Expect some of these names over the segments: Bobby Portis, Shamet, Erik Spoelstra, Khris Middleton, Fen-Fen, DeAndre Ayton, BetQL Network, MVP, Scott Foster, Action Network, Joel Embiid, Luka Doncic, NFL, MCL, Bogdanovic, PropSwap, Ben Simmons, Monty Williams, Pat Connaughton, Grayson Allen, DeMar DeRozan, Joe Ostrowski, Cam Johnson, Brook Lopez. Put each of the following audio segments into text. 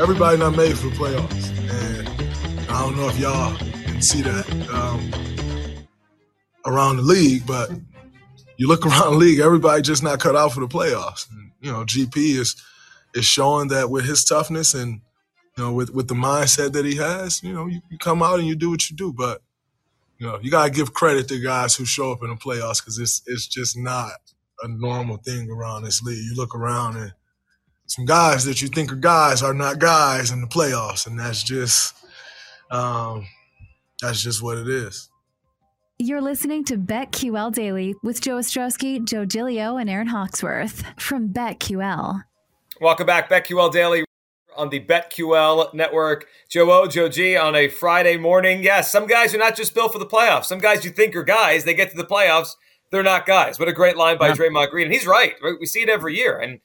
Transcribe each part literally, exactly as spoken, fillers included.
everybody not made for the playoffs. And I don't know if y'all can see that um, around the league, but you look around the league, everybody just not cut out for the playoffs. And, you know, G P is is showing that with his toughness and, you know, with, with the mindset that he has, you know, you, you come out and you do what you do. But, you know, you got to give credit to guys who show up in the playoffs because it's it's just not a normal thing around this league. You look around and some guys that you think are guys are not guys in the playoffs, and that's just um, that's just what it is. You're listening to BetQL Daily with Joe Ostrowski, Joe Giglio, and Aaron Hawksworth from BetQL. Welcome back, BetQL Daily on the BetQL Network. Joe O, Joe G on a Friday morning. Yes, some guys are not just built for the playoffs. Some guys you think are guys, they get to the playoffs, they're not guys. What a great line by yeah. Draymond Green. And he's right, right. We see it every year. And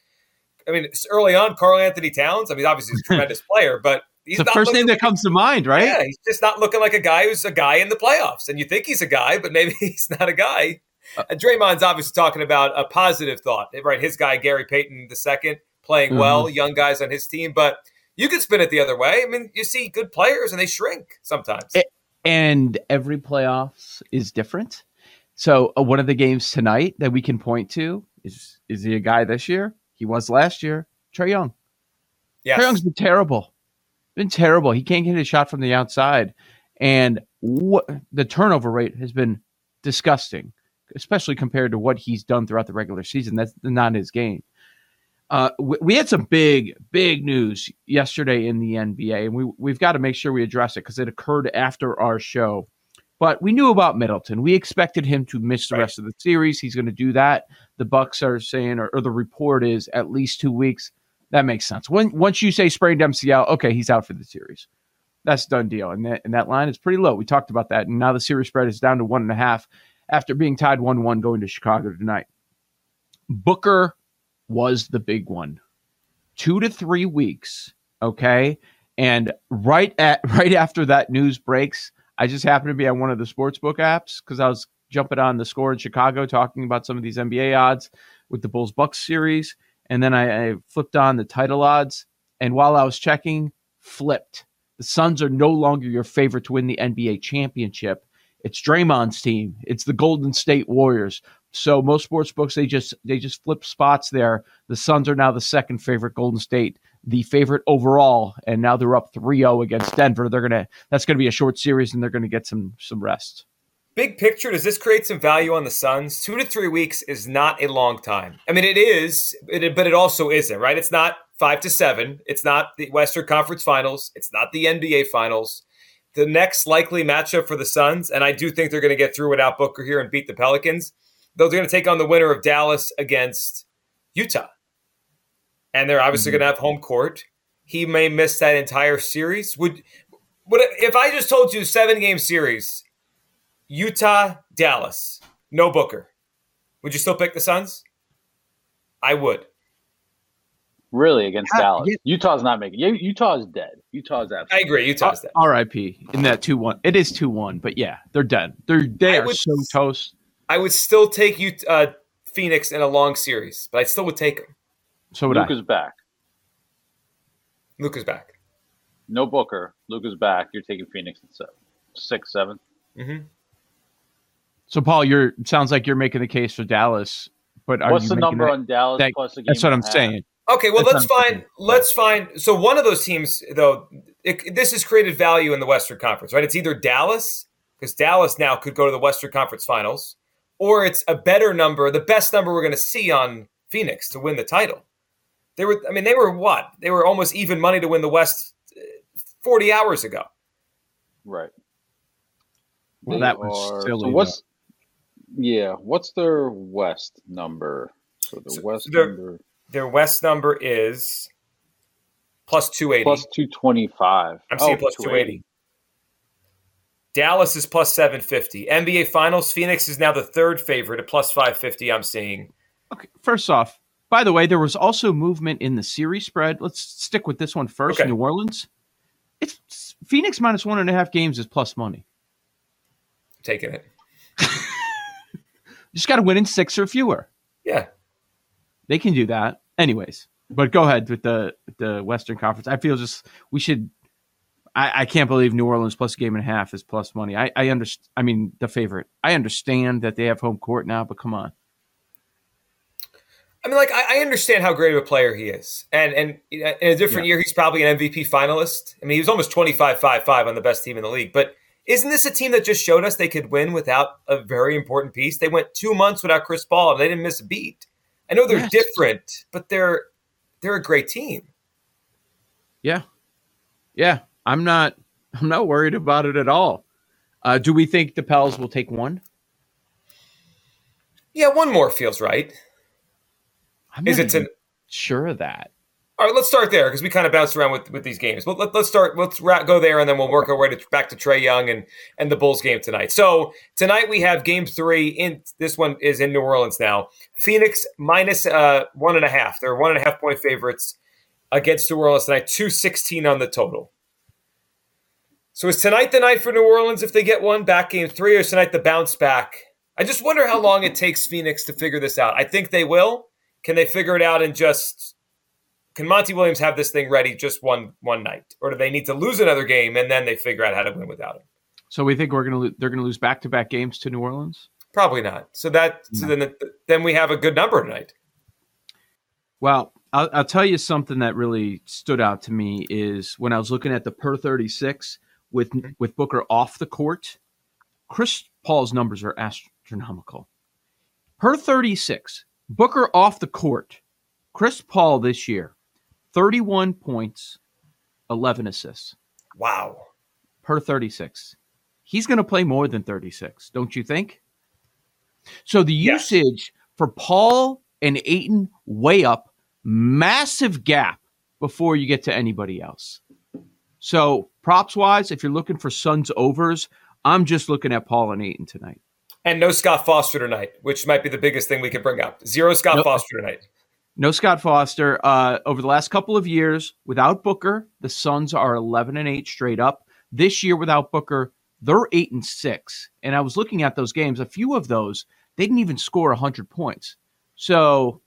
I mean, early on, Karl Anthony Towns, I mean, obviously he's a tremendous player, but he's the not first name that like, comes to mind, right? Yeah, he's just not looking like a guy who's a guy in the playoffs. And you think he's a guy, but maybe he's not a guy. And Draymond's obviously talking about a positive thought, right? His guy, Gary Payton the second, playing mm-hmm. well, young guys on his team. But you can spin it the other way. I mean, you see good players and they shrink sometimes. It, and every playoffs is different. So uh, one of the games tonight that we can point to is, is he a guy this year? He was last year. Trae Young. Yes. Trae Young's been terrible. Been terrible. He can't get a shot from the outside. And what the turnover rate has been disgusting, especially compared to what he's done throughout the regular season. That's not his game. Uh, we, we had some big, big news yesterday in the N B A, and we, we've got to make sure we address it because it occurred after our show. But we knew about Middleton. We expected him to miss the right. rest of the series. He's going to do that. The Bucks are saying, or, or the report is, at least two weeks. That makes sense. When once you say sprained M C L, okay, he's out for the series. That's done deal. And that, and that line is pretty low. We talked about that. And now the series spread is down to one and a half after being tied one one going to Chicago tonight. Booker was the big one. Two to three weeks, okay? And right at right after that news breaks, I just happened to be on one of the sportsbook apps because I was jumping on the Score in Chicago talking about some of these N B A odds with the Bulls-Bucks series. And then I, I flipped on the title odds. And while I was checking, flipped. The Suns are no longer your favorite to win the N B A championship. It's Draymond's team. It's the Golden State Warriors. So most sportsbooks, they just they just flip spots there. The Suns are now the second favorite, Golden State the favorite overall, and now they're up three oh against Denver. They're gonna that's gonna be a short series, and they're gonna get some some rest. Big picture, does this create some value on the Suns? Two to three weeks is not a long time. I mean, it is, it, but it also isn't, right? It's not five to seven. It's not the Western Conference Finals. It's not the N B A Finals. The next likely matchup for the Suns, and I do think they're gonna get through without Booker here and beat the Pelicans. They're going to take on the winner of Dallas against Utah. And they're obviously mm-hmm. going to have home court. He may miss that entire series. Would, would if I just told you seven-game series, Utah, Dallas, no Booker, would you still pick the Suns? I would. Really, against I, Dallas. Yeah. Utah's not making it. Utah's dead. Utah's out. I agree. Utah's dead. R I P in that two one. It is two one, but yeah, they're dead. They're, they I are would, so toast. I would still take you uh, Phoenix in a long series, but I still would take him. So would Luka's I. back. Luka's back. No Booker. Luka's back. You're taking Phoenix in seven, six, seven. Mm-hmm. So Paul, you're sounds like you're making the case for Dallas, but are what's you the number that, on Dallas? That, plus the game that's what I'm half. saying. Okay, well that's let's find thinking. let's find. So one of those teams, though, it, this has created value in the Western Conference, right? It's either Dallas, because Dallas now could go to the Western Conference Finals. Or it's a better number, the best number we're going to see on Phoenix to win the title. They were, I mean, they were what? They were almost even money to win the West forty hours ago. Right. Well, they that was are, silly. So what's, yeah, what's their West number? So the so West their, number. Their West number is plus two eighty. Plus two twenty-five. I'm seeing oh, plus two eighty. two eighty. Dallas is plus seven fifty. N B A Finals, Phoenix is now the third favorite at plus five fifty, I'm seeing. Okay, first off, by the way, there was also movement in the series spread. Let's stick with this one first, okay. New Orleans. It's Phoenix minus one and a half games is plus money. Taking it. Just got to win in six or fewer. Yeah. They can do that. Anyways, But go ahead with the the Western Conference. I feel just we should. I, I can't believe New Orleans plus game and a half is plus money. I I understand. I mean, the favorite. I understand that they have home court now, but come on. I mean, like I, I understand how great of a player he is, and and in a different yeah. year, he's probably an M V P finalist. I mean, he was almost twenty-five five five on the best team in the league. But isn't this a team that just showed us they could win without a very important piece? They went two months without Chris Paul, and they didn't miss a beat. I know they're yes. different, but they're they're a great team. Yeah, yeah. I'm not I'm not worried about it at all. Uh, do we think the Pels will take one? Yeah, one more feels right. I'm not Is it to, sure of that. All right, let's start there because we kind of bounced around with, with these games. But let, let's start. Let's go there, and then we'll work our way to, back to Trae Young and, and the Bulls game tonight. So tonight we have game three. In this one is in New Orleans now. Phoenix minus uh, one and a half. They're one and a half point favorites against New Orleans tonight. two sixteen on the total. So is tonight the night for New Orleans if they get one back game three, or is tonight the bounce back? I just wonder how long it takes Phoenix to figure this out. I think they will. Can they figure it out and just? Can Monty Williams have this thing ready just one one night, or do they need to lose another game and then they figure out how to win without him? So we think we're going to lo- they're going to lose back to back games to New Orleans? Probably not. So that no. so then the, then we have a good number tonight. Well, I'll, I'll tell you something that really stood out to me is when I was looking at the per thirty-six with with Booker off the court, Chris Paul's numbers are astronomical. Per thirty-six, Booker off the court, Chris Paul this year. thirty-one points, eleven assists. Wow. Per thirty-six. He's going to play more than thirty-six, don't you think? So the yes. usage for Paul and Ayton way up, massive gap before you get to anybody else. So props-wise, if you're looking for Suns overs, I'm just looking at Paul and Ayton tonight. And no Scott Foster tonight, which might be the biggest thing we could bring up. Zero Scott nope. Foster tonight. No Scott Foster. Uh, over the last couple of years, without Booker, the Suns are eleven and eight straight up. This year, without Booker, they're eight and six. And I was looking at those games. A few of those, they didn't even score one hundred points. So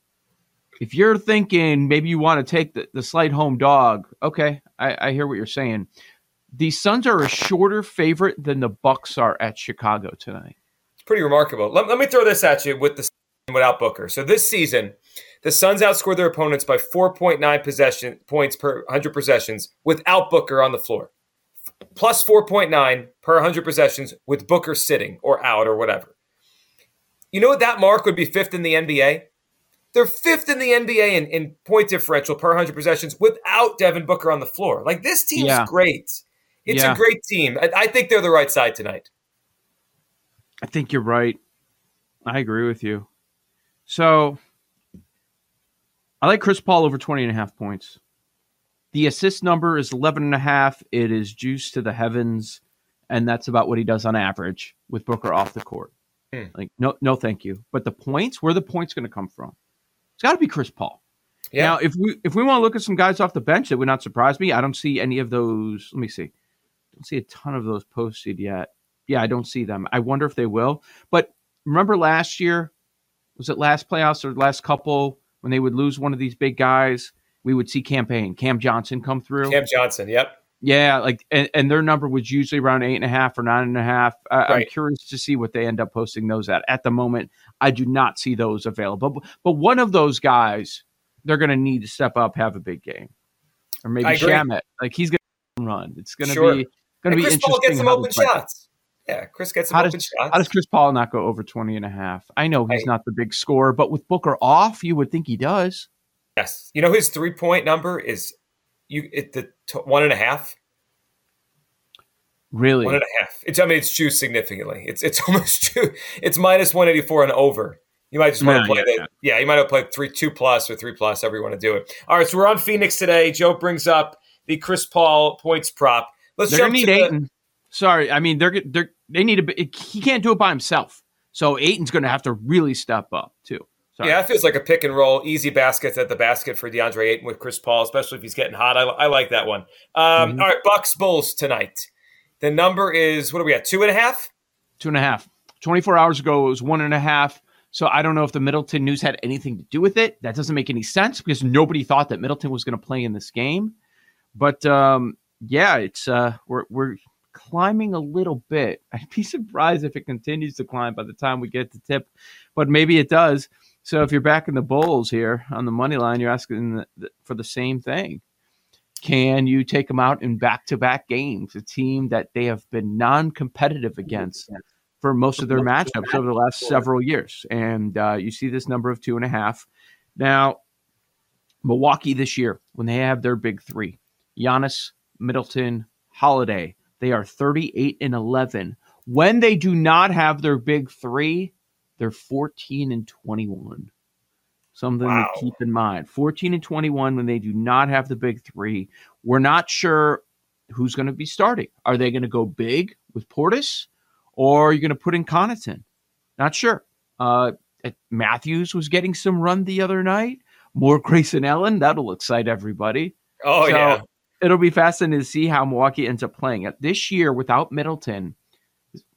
if you're thinking maybe you want to take the, the slight home dog, okay, I, I hear what you're saying. The Suns are a shorter favorite than the Bucks are at Chicago tonight. It's pretty remarkable. Let, let me throw this at you with the Suns without Booker. So this season, the Suns outscored their opponents by four point nine possession points per one hundred possessions without Booker on the floor. Plus four point nine per one hundred possessions with Booker sitting or out or whatever. You know what that mark would be? Fifth in the N B A? They're fifth in the N B A in, in point differential per one hundred possessions without Devin Booker on the floor. Like, this team's yeah. great. It's yeah. a great team. I, I think they're the right side tonight. I think you're right. I agree with you. So I like Chris Paul over twenty and a half points. The assist number is eleven and a half. It is juiced to the heavens, and that's about what he does on average with Booker off the court. Mm. Like, no, no, thank you. But the points, where are the points going to come from? It's got to be Chris Paul. Yeah. Now, if we if we want to look at some guys off the bench, that would not surprise me. I don't see any of those. Let me see. I don't see a ton of those posted yet. Yeah, I don't see them. I wonder if they will. But remember last year. Was it last playoffs or last couple when they would lose one of these big guys? We would see campaign Cam Johnson come through. Cam Johnson, yep, yeah, like and, and their number was usually around eight and a half or nine and a half. Uh, right. I'm curious to see what they end up posting those at. At the moment, I do not see those available. But, but one of those guys, they're going to need to step up, have a big game, or maybe Shamet. Like he's going to run. It's going to sure. be going to be Chris interesting. Paul gets some open shots. Yeah, Chris gets some how open does, shots. How does Chris Paul not go over twenty and a half? I know he's hey. not the big scorer, but with Booker off, you would think he does. Yes. You know, his three-point number is you it, the t- one and a half. Really? One and a half. It's, I mean, it's juiced significantly. It's it's almost two. It's minus one eighty-four and over. You might just want nah, to play yeah, that. Yeah. yeah, you might have played three, two plus or three plus, however you want to do it. All right, so we're on Phoenix today. Joe brings up the Chris Paul points prop. Let's They're jump to Ayton. The, Sorry, I mean, they're they're they need to. He can't do it by himself, so Ayton's going to have to really step up too. Sorry. Yeah, that feels like a pick and roll, easy baskets at the basket for DeAndre Ayton with Chris Paul, especially if he's getting hot. I, I like that one. Um, mm-hmm. All right, Bucks Bulls tonight. The number is what are we at? Two and a half. Two and a half. Twenty-four hours ago, it was one and a half. So I don't know if the Middleton news had anything to do with it. That doesn't make any sense because nobody thought that Middleton was going to play in this game. But um, yeah, it's uh, we're we're climbing a little bit. I'd be surprised if it continues to climb by the time we get to tip, but maybe it does. So if you're back in the Bulls here on the money line, you're asking the, the, for the same thing. Can you take them out in back-to-back games, a team that they have been non-competitive against for most of their matchups over the last several years? And uh, you see this number of two and a half. Now, Milwaukee this year, when they have their big three, Giannis, Middleton, Holiday, they are thirty-eight and eleven. When they do not have their big three, they're fourteen and twenty-one. Something wow. to keep in mind. fourteen and twenty-one when they do not have the big three. We're not sure who's going to be starting. Are they going to go big with Portis, or are you going to put in Connaughton? Not sure. Uh, Matthews was getting some run the other night. More Grayson Allen. That'll excite everybody. Oh, so yeah. It'll be fascinating to see how Milwaukee ends up playing it. This year without Middleton,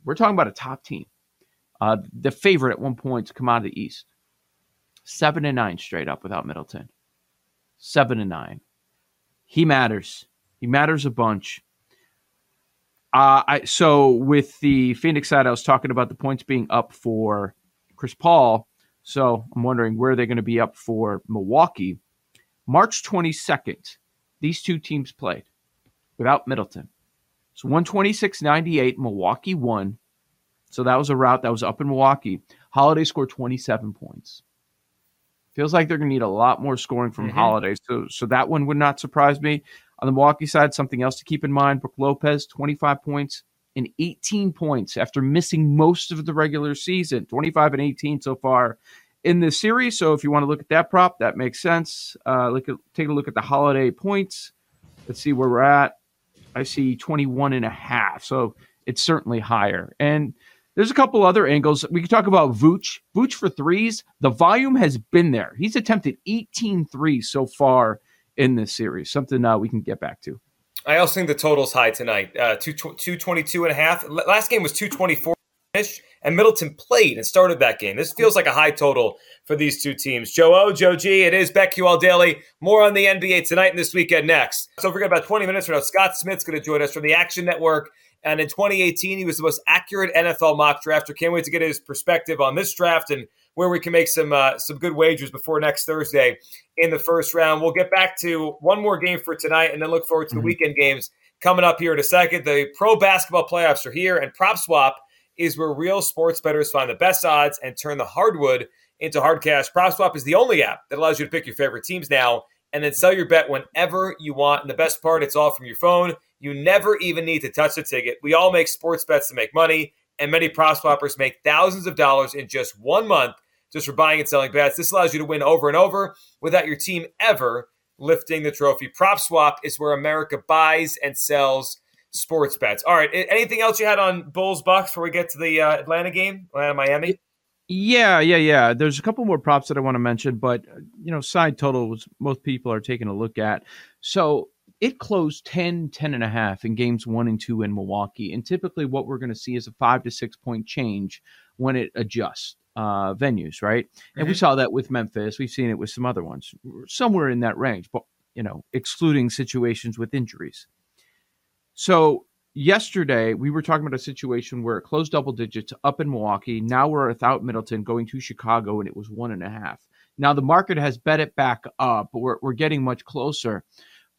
we're talking about a top team. Uh, the favorite at one point to come out of the East. Seven and nine straight up without Middleton. Seven and nine. He matters. He matters a bunch. Uh, I, so with the Phoenix side, I was talking about the points being up for Chris Paul. So I'm wondering where they're going to be up for Milwaukee. March twenty-second, these two teams played without Middleton. So one twenty-six ninety-eight, Milwaukee won. So that was a route that was up in Milwaukee. Holiday scored twenty-seven points. Feels like they're going to need a lot more scoring from mm-hmm. Holiday. So so that one would not surprise me. On the Milwaukee side, something else to keep in mind, Brook Lopez, twenty-five points and eighteen points after missing most of the regular season. twenty-five and eighteen so far in this series. So if you want to look at that prop, that makes sense. Uh, look at, take a look at the Holiday points. Let's see where we're at. I see twenty-one and a half. So it's certainly higher. And there's a couple other angles. We can talk about Vooch. Vooch for threes. The volume has been there. He's attempted eighteen threes so far in this series. Something uh, we can get back to. I also think the total's high tonight. Uh, two, two twenty-two and a half. Last game was two twenty-four-ish, and Middleton played and started that game. This feels like a high total for these two teams. Joe O, Joe G, it is BetQL Daily. More on the N B A tonight and this weekend next. So we've got about twenty minutes from now. Scott Smith's going to join us from the Action Network. And in twenty eighteen, he was the most accurate N F L mock drafter. Can't wait to get his perspective on this draft and where we can make some uh, some good wagers before next Thursday in the first round. We'll get back to one more game for tonight and then look forward to mm-hmm. the weekend games coming up here in a second. The pro basketball playoffs are here, and PropSwap is where real sports bettors find the best odds and turn the hardwood into hard cash. PropSwap is the only app that allows you to pick your favorite teams now and then sell your bet whenever you want. And the best part, it's all from your phone. You never even need to touch a ticket. We all make sports bets to make money, and many prop swappers make thousands of dollars in just one month just for buying and selling bets. This allows you to win over and over without your team ever lifting the trophy. PropSwap is where America buys and sells sports bets. All right, anything else you had on Bulls Bucks before we get to the uh, Atlanta game, Atlanta Miami? Yeah, yeah, yeah. There's a couple more props that I want to mention, but you know, side totals most people are taking a look at. So it closed ten, ten and a half in games one and two in Milwaukee. And typically what we're going to see is a five to six point change when it adjusts uh, venues, right? Mm-hmm. And we saw that with Memphis. We've seen it with some other ones, somewhere in that range, but, you know, excluding situations with injuries. So yesterday we were talking about a situation where it closed double digits up in Milwaukee. Now we're without Middleton going to Chicago, and it was one and a half. Now the market has bet it back up, but we're, we're getting much closer.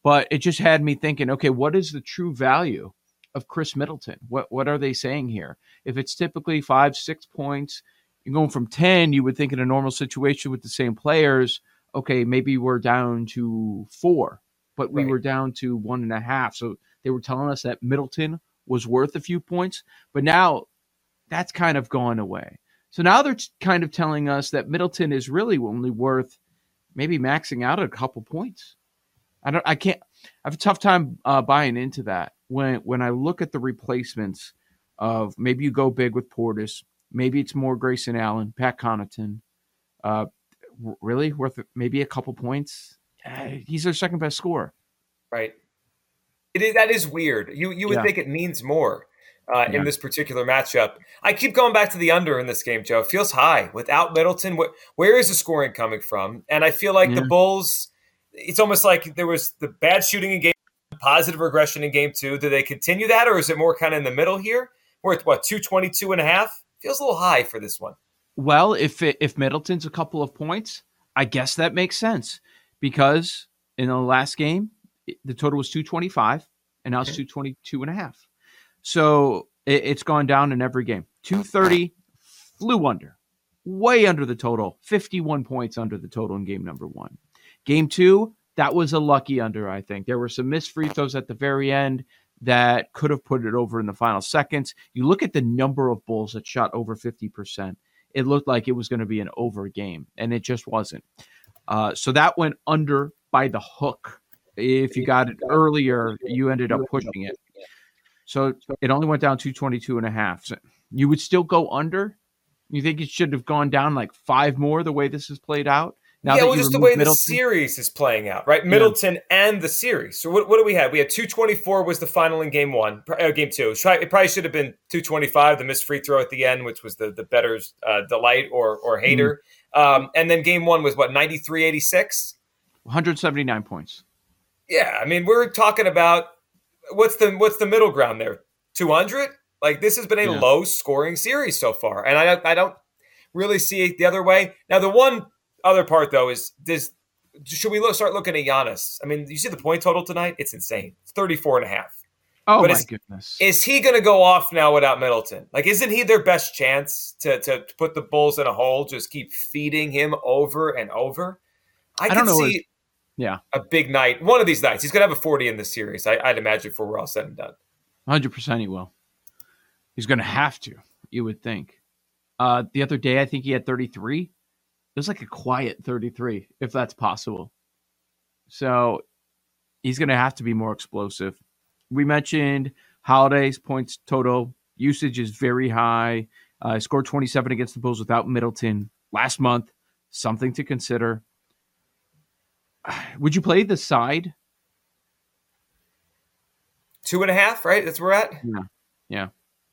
But it just had me thinking, okay, what is the true value of Khris Middleton? What what are they saying here? If it's typically five, six points, you're going from ten, you would think in a normal situation with the same players, okay, maybe we're down to four, but we right. were down to one and a half. So they were telling us that Middleton was worth a few points, but now that's kind of gone away. So now they're kind of telling us that Middleton is really only worth maybe maxing out a couple points. I don't. I can't. I have a tough time uh, buying into that. When when I look at the replacements of maybe you go big with Portis, maybe it's more Grayson Allen, Pat Connaughton, uh, really worth maybe a couple points. Uh, he's their second best scorer, right? It is that is weird. You you would yeah. think it means more. uh, yeah. in this particular matchup. I keep going back to the under in this game, Joe. It feels high. Without Middleton, wh- where is the scoring coming from? And I feel like yeah. the Bulls, it's almost like there was the bad shooting in game, positive regression in game two. Do they continue that, or is it more kind of in the middle here? We're at, what, two twenty-two and a half? Feels a little high for this one. Well, if it, if Middleton's a couple of points, I guess that makes sense, because in the last game, the total was two twenty-five, and now it's okay. two twenty-two and a half. So it, it's gone down in every game. two thirty flew under, way under the total, fifty-one points under the total in game number one. Game two, that was a lucky under, I think. There were some missed free throws at the very end that could have put it over in the final seconds. You look at the number of Bulls that shot over fifty percent. It looked like it was going to be an over game, and it just wasn't. Uh, so that went under by the hook. If you got it earlier, you ended up pushing it. So it only went down two twenty-two and a half. So you would still go under? You think it should have gone down like five more the way this has played out? Now yeah, well, just the way Middleton, the series is playing out, right? Middleton yeah. and the series. So what, what do we have? We had two twenty-four was the final in game one, uh, game two. It probably should have been two twenty-five, the missed free throw at the end, which was the the better's uh, delight or or hater. Mm-hmm. Um, and then game one was what, ninety-three eighty-six? one seventy-nine points. Yeah, I mean, we're talking about what's the what's the middle ground there? two hundred? Like, this has been a yeah. low scoring series so far, and I I don't really see it the other way. Now the one. Other part, though, is this, should we look, start looking at Giannis? I mean, you see the point total tonight? It's insane. It's thirty-four and a half. Oh, but my is, goodness. Is he going to go off now without Middleton? Like, isn't he their best chance to, to put the Bulls in a hole, just keep feeding him over and over? I, I can don't know see yeah. a big night. One of these nights. He's going to have a forty in this series, I, I'd imagine, before we're all said and done. one hundred percent he will. He's going to have to, you would think. Uh, the other day, I think he had thirty-three. It was like a quiet thirty-three, if that's possible. So he's going to have to be more explosive. We mentioned Holiday's points total usage is very high. Uh, scored twenty-seven against the Bulls without Middleton last month. Something to consider. Would you play the side? Two and a half, right? That's where we're at? Yeah. Yeah.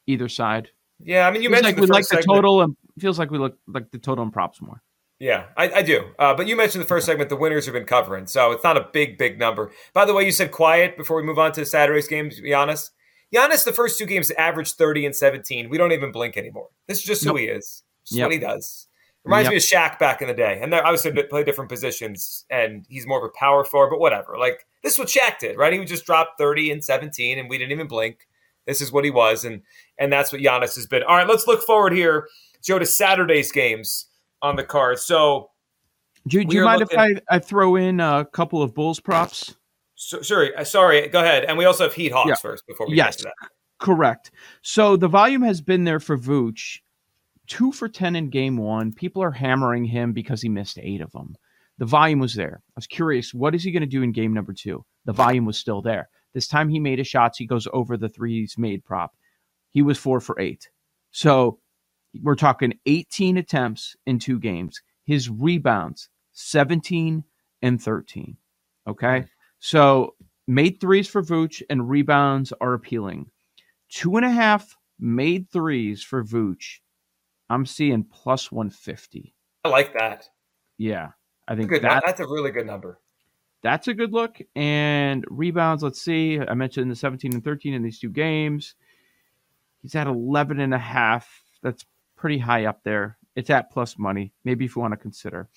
Either side. Yeah, I mean, you feels mentioned like the we first like the total and feels like we look like the total and props more. Yeah, I, I do. Uh, but you mentioned the first segment, the winners have been covering. So it's not a big, big number. By the way, you said quiet before we move on to Saturday's games, Giannis. Giannis, the first two games, averaged thirty and seventeen. We don't even blink anymore. This is just nope. who he is. Just yep. what he does. Reminds yep. me of Shaq back in the day. And there, obviously, they play different positions, and he's more of a power forward, but whatever. Like, this is what Shaq did, right? He would just drop thirty and seventeen, and we didn't even blink. This is what he was, and and that's what Giannis has been. All right, let's look forward here, Joe, to Saturday's games on the card. So do, do you mind looking, if I, I throw in a couple of Bulls props? So, sorry, sorry, go ahead. And we also have Heat Hawks yeah. first before we yes, get to that. Correct. So the volume has been there for Vooch. two for ten in game one. People are hammering him because he missed eight of them. The volume was there. I was curious, what is he going to do in game number two? The volume was still there. This time he made his shots. He goes over the threes made prop. He was four for eight. So we're talking eighteen attempts in two games. His rebounds, seventeen and thirteen. Okay? So made threes for Vooch and rebounds are appealing. Two and a half made threes for Vooch. I'm seeing plus one fifty. I like that. Yeah. I think that's, that, that's a really good number. That's a good look. And rebounds, let's see. I mentioned the seventeen and thirteen in these two games. He's at eleven and a half. That's pretty high up there. It's at plus money. Maybe if you want to consider.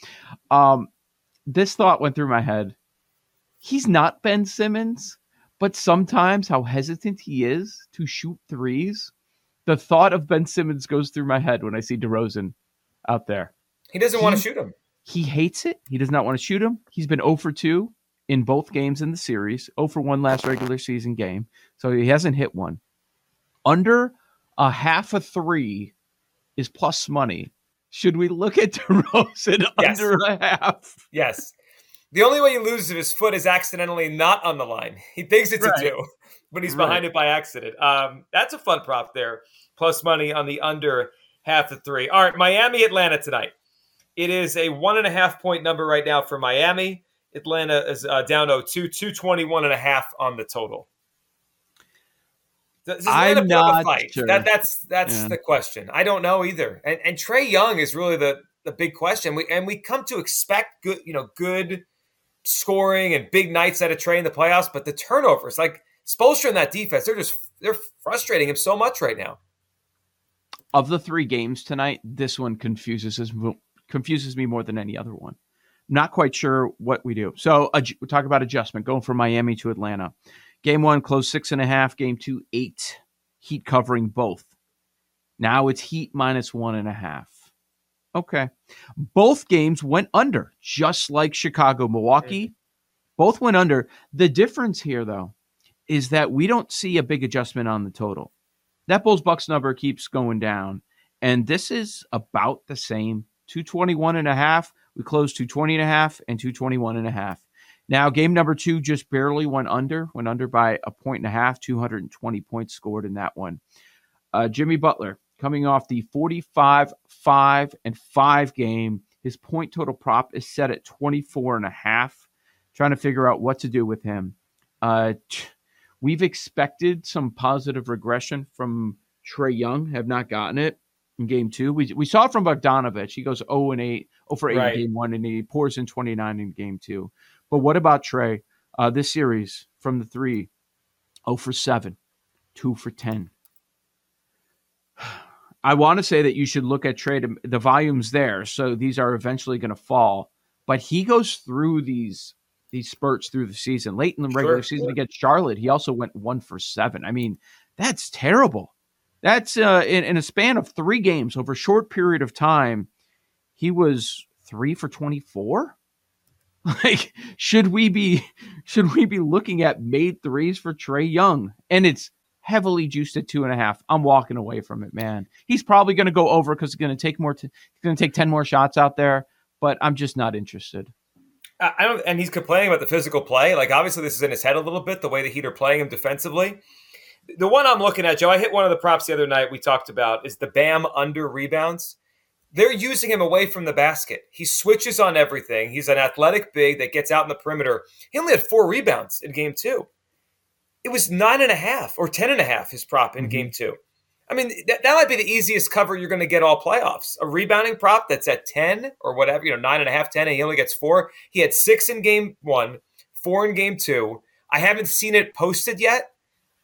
Um, this thought went through my head. He's not Ben Simmons, but sometimes how hesitant he is to shoot threes. The thought of Ben Simmons goes through my head when I see DeRozan out there. He doesn't he, want to shoot him. He hates it. He does not want to shoot him. He's been zero for two in both games in the series. zero for one last regular season game. So he hasn't hit one. Under a half a three is plus money. Should we look at DeRozan yes. under a half? Yes. The only way he loses if his foot is accidentally not on the line. He thinks it's right. a two, but he's right. behind it by accident. Um, that's a fun prop there. Plus money on the under half a three. All right, Miami, Atlanta tonight. It is a one and a half point number right now for Miami. Atlanta is uh, down oh two, two twenty-one and a half on the total. Does, does I'm not fight? Sure. That, that's that's yeah. the question. I don't know either. And and Trae Young is really the the big question. We and we come to expect good, you know, good scoring and big nights out of Trae in the playoffs, but the turnovers, like Spoelstra and that defense, they're just they're frustrating him so much right now. Of the three games tonight, this one confuses us, confuses me more than any other one. Not quite sure what we do. So uh, we talk about adjustment, going from Miami to Atlanta. Game one closed six and a half. Game two, eight. Heat covering both. Now it's Heat minus one and a half. Okay. Both games went under, just like Chicago, Milwaukee. Both went under. The difference here, though, is that we don't see a big adjustment on the total. That Bulls-Bucks number keeps going down, and this is about the same. two twenty-one and a half. We closed two twenty and a half and two twenty-one and a half. Now, game number two just barely went under, went under by a point and a half, two hundred twenty points scored in that one. Uh, Jimmy Butler coming off the forty-five, five, and five game. His point total prop is set at twenty-four and a half. Trying to figure out what to do with him. Uh, we've expected some positive regression from Trae Young, have not gotten it. In game two, we we saw it from Bogdanovic. He goes oh and eight, oh for eight right. in game one, and he pours in twenty-nine in game two. But what about Trae? Uh, this series from the three, oh for seven, two for ten. I want to say that you should look at Trae. To, the volume's there, so these are eventually going to fall. But he goes through these these spurts through the season. Late in the regular sure, season sure. against Charlotte, he also went one for seven. I mean, that's terrible. That's uh, in, in a span of three games over a short period of time. He was three for twenty-four. Like, should we be should we be looking at made threes for Trae Young? And it's heavily juiced at two and a half. I'm walking away from it, man. He's probably going to go over because it's going to take more. T- it's going to take ten more shots out there. But I'm just not interested. I, I don't. And he's complaining about the physical play. Like, obviously, this is in his head a little bit. The way the Heat are playing him defensively. The one I'm looking at, Joe, I hit one of the props the other night we talked about, is the Bam under rebounds. They're using him away from the basket. He switches on everything. He's an athletic big that gets out in the perimeter. He only had four rebounds in game two. It was nine and a half or ten and a half, his prop in mm-hmm. game two. I mean, that, that might be the easiest cover you're going to get all playoffs. A rebounding prop that's at ten or whatever, you know, nine and a half, ten, and he only gets four. He had six in game one, four in game two. I haven't seen it posted yet.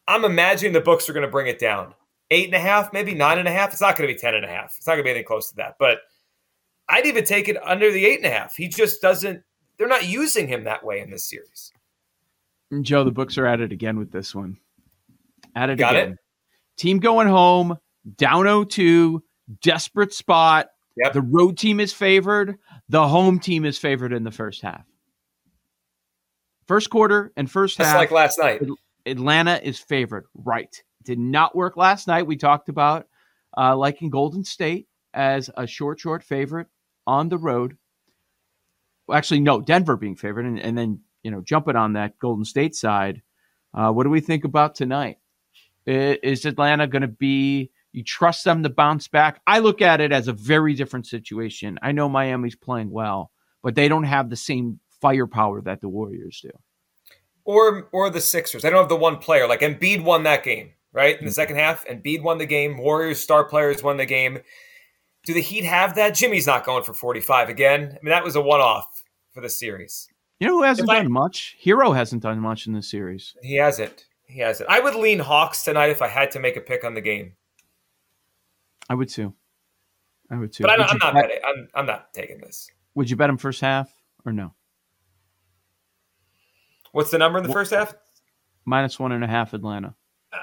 I'm imagining the books are going to bring it down. Eight and a half, maybe nine and a half. It's not going to be ten and a half. It's not going to be anything close to that. But I'd even take it under the eight and a half. He just doesn't – they're not using him that way in this series. Joe, the books are at it again with this one. At it Got again. Got it? Team going home, down oh two, desperate spot. Yep. The road team is favored. The home team is favored in the first half. First quarter and first That's half. That's like last night. It, Atlanta is favored, right? Did not work last night. We talked about uh, liking Golden State as a short, short favorite on the road. Well, actually, no, Denver being favored, and, and then you know jumping on that Golden State side. Uh, what do we think about tonight? Is Atlanta going to be? You trust them to bounce back? I look at it as a very different situation. I know Miami's playing well, but they don't have the same firepower that the Warriors do. Or or the Sixers. They don't have the one player. Like, Embiid won that game, right? In the second half, Embiid won the game. Warriors star players won the game. Do the Heat have that? Jimmy's not going for forty-five again. I mean, that was a one-off for the series. You know who hasn't if done I, much? Hero hasn't done much in this series. He hasn't. He hasn't. I would lean Hawks tonight if I had to make a pick on the game. I would too. I would too. But I, I'm, not bet, I'm, I'm not taking this. Would you bet him first half or no? What's the number in the first half? Minus one and a half Atlanta. Uh,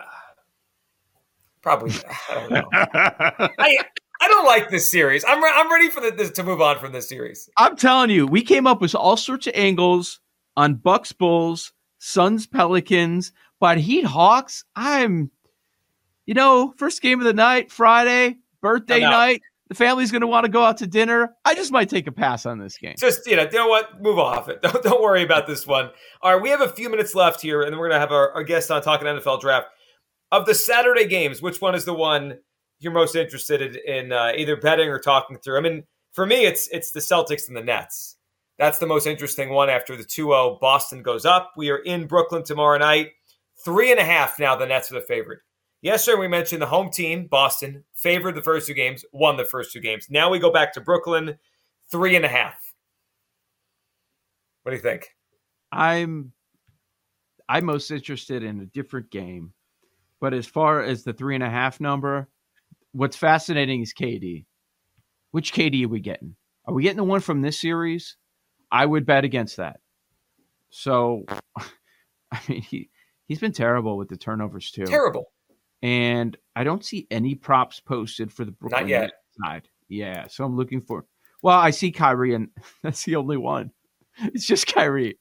probably. I don't know. I, I don't like this series. I'm re- I'm ready for the, this to move on from this series. I'm telling you, we came up with all sorts of angles on Bucks, Bulls, Suns, Pelicans, but Heat, Hawks. I'm, you know, first game of the night, Friday, birthday night. The family's going to want to go out to dinner. I just might take a pass on this game. Just, you know, you know what? Move off it. Don't, don't worry about this one. All right, we have a few minutes left here, and then we're going to have our, our guest on talking N F L draft. Of the Saturday games, which one is the one you're most interested in uh, either betting or talking through? I mean, for me, it's it's the Celtics and the Nets. That's the most interesting one after the two oh. Boston goes up. We are in Brooklyn tomorrow night. Three and a half now the Nets are the favorite. Yesterday, we mentioned the home team, Boston, favored the first two games, won the first two games. Now we go back to Brooklyn, three and a half. What do you think? I'm I'm most interested in a different game. But as far as the three and a half number, what's fascinating is K D. Which K D are we getting? Are we getting the one from this series? I would bet against that. So, I mean, he, he's been terrible with the turnovers, too. Terrible. And I don't see any props posted for the Brooklyn Not yet. side. Yeah, so I'm looking for – well, I see Kyrie, and that's the only one. It's just Kyrie.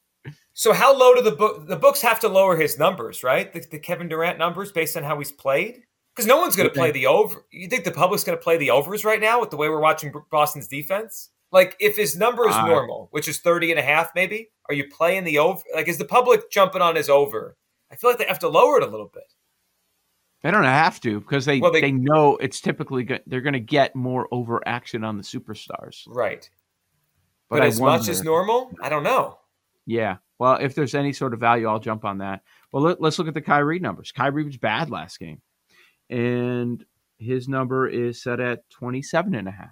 So how low do the book, the books have to lower his numbers, right? The, the Kevin Durant numbers based on how he's played? Because no one's going to play the over. You think the public's going to play the overs right now with the way we're watching Boston's defense? Like, if his number is uh, normal, which is thirty and a half maybe, are you playing the over? Like, is the public jumping on his over? I feel like they have to lower it a little bit. They don't have to because they, well, they, they know it's typically good. They're going to get more over action on the superstars. Right. But, but as wonder, much as normal? I don't know. Yeah. Well, if there's any sort of value, I'll jump on that. Well, let, let's look at the Kyrie numbers. Kyrie was bad last game. And his number is set at twenty-seven and a half.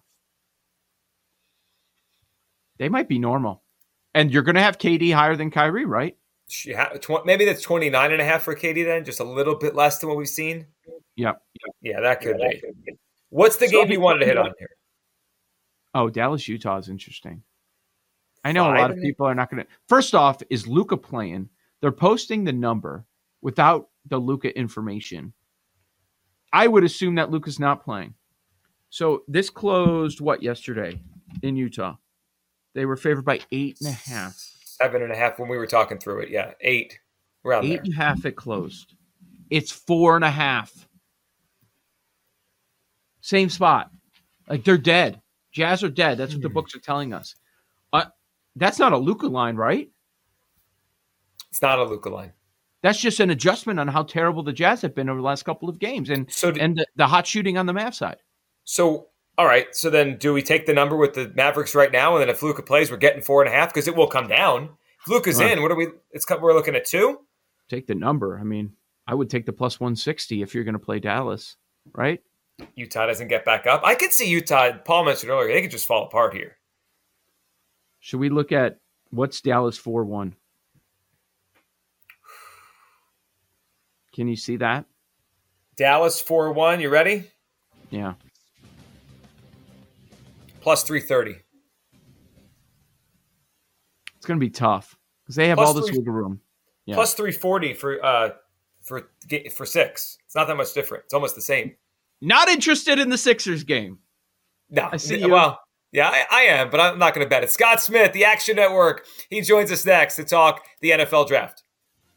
They might be normal. And you're going to have K D higher than Kyrie, right? Yeah, maybe that's twenty-nine and a half for K D then, just a little bit less than what we've seen. Yeah. Yeah, that could yeah, be. That could be. What's the so game you wanted to hit on here? Oh, Dallas, Utah is interesting. I know Five. a lot of people are not going to. First off, is Luka playing? They're posting the number without the Luka information. I would assume that Luka's not playing. So this closed, what, yesterday in Utah? They were favored by eight and a half. Seven and a half when we were talking through it. Yeah, eight. Around eight there. And a half it closed. It's four and a half. Same spot. Like, they're dead. Jazz are dead. That's what the books are telling us. Uh, that's not a Luka line, right? It's not a Luka line. That's just an adjustment on how terrible the Jazz have been over the last couple of games and so do, and the, the hot shooting on the Mavs side. So, all right. So then do we take the number with the Mavericks right now? And then if Luka plays, we're getting four and a half because it will come down. If Luka's right. in, what are we? It's we're looking at two. Take the number. I mean, I would take the plus one sixty if you're going to play Dallas, right? Utah doesn't get back up. I could see Utah. Paul mentioned earlier, they could just fall apart here. Should we look at what's Dallas four one? Can you see that? Dallas four one. You ready? Yeah. Plus three thirty. It's going to be tough because they have plus all this wiggle room. Yeah. Plus three forty for uh for for six. It's not that much different. It's almost the same. Not interested in the Sixers game. No. I see you. Well, yeah, I, I am, but I'm not going to bet it. Scott Smith, the Action Network. He joins us next to talk the N F L draft.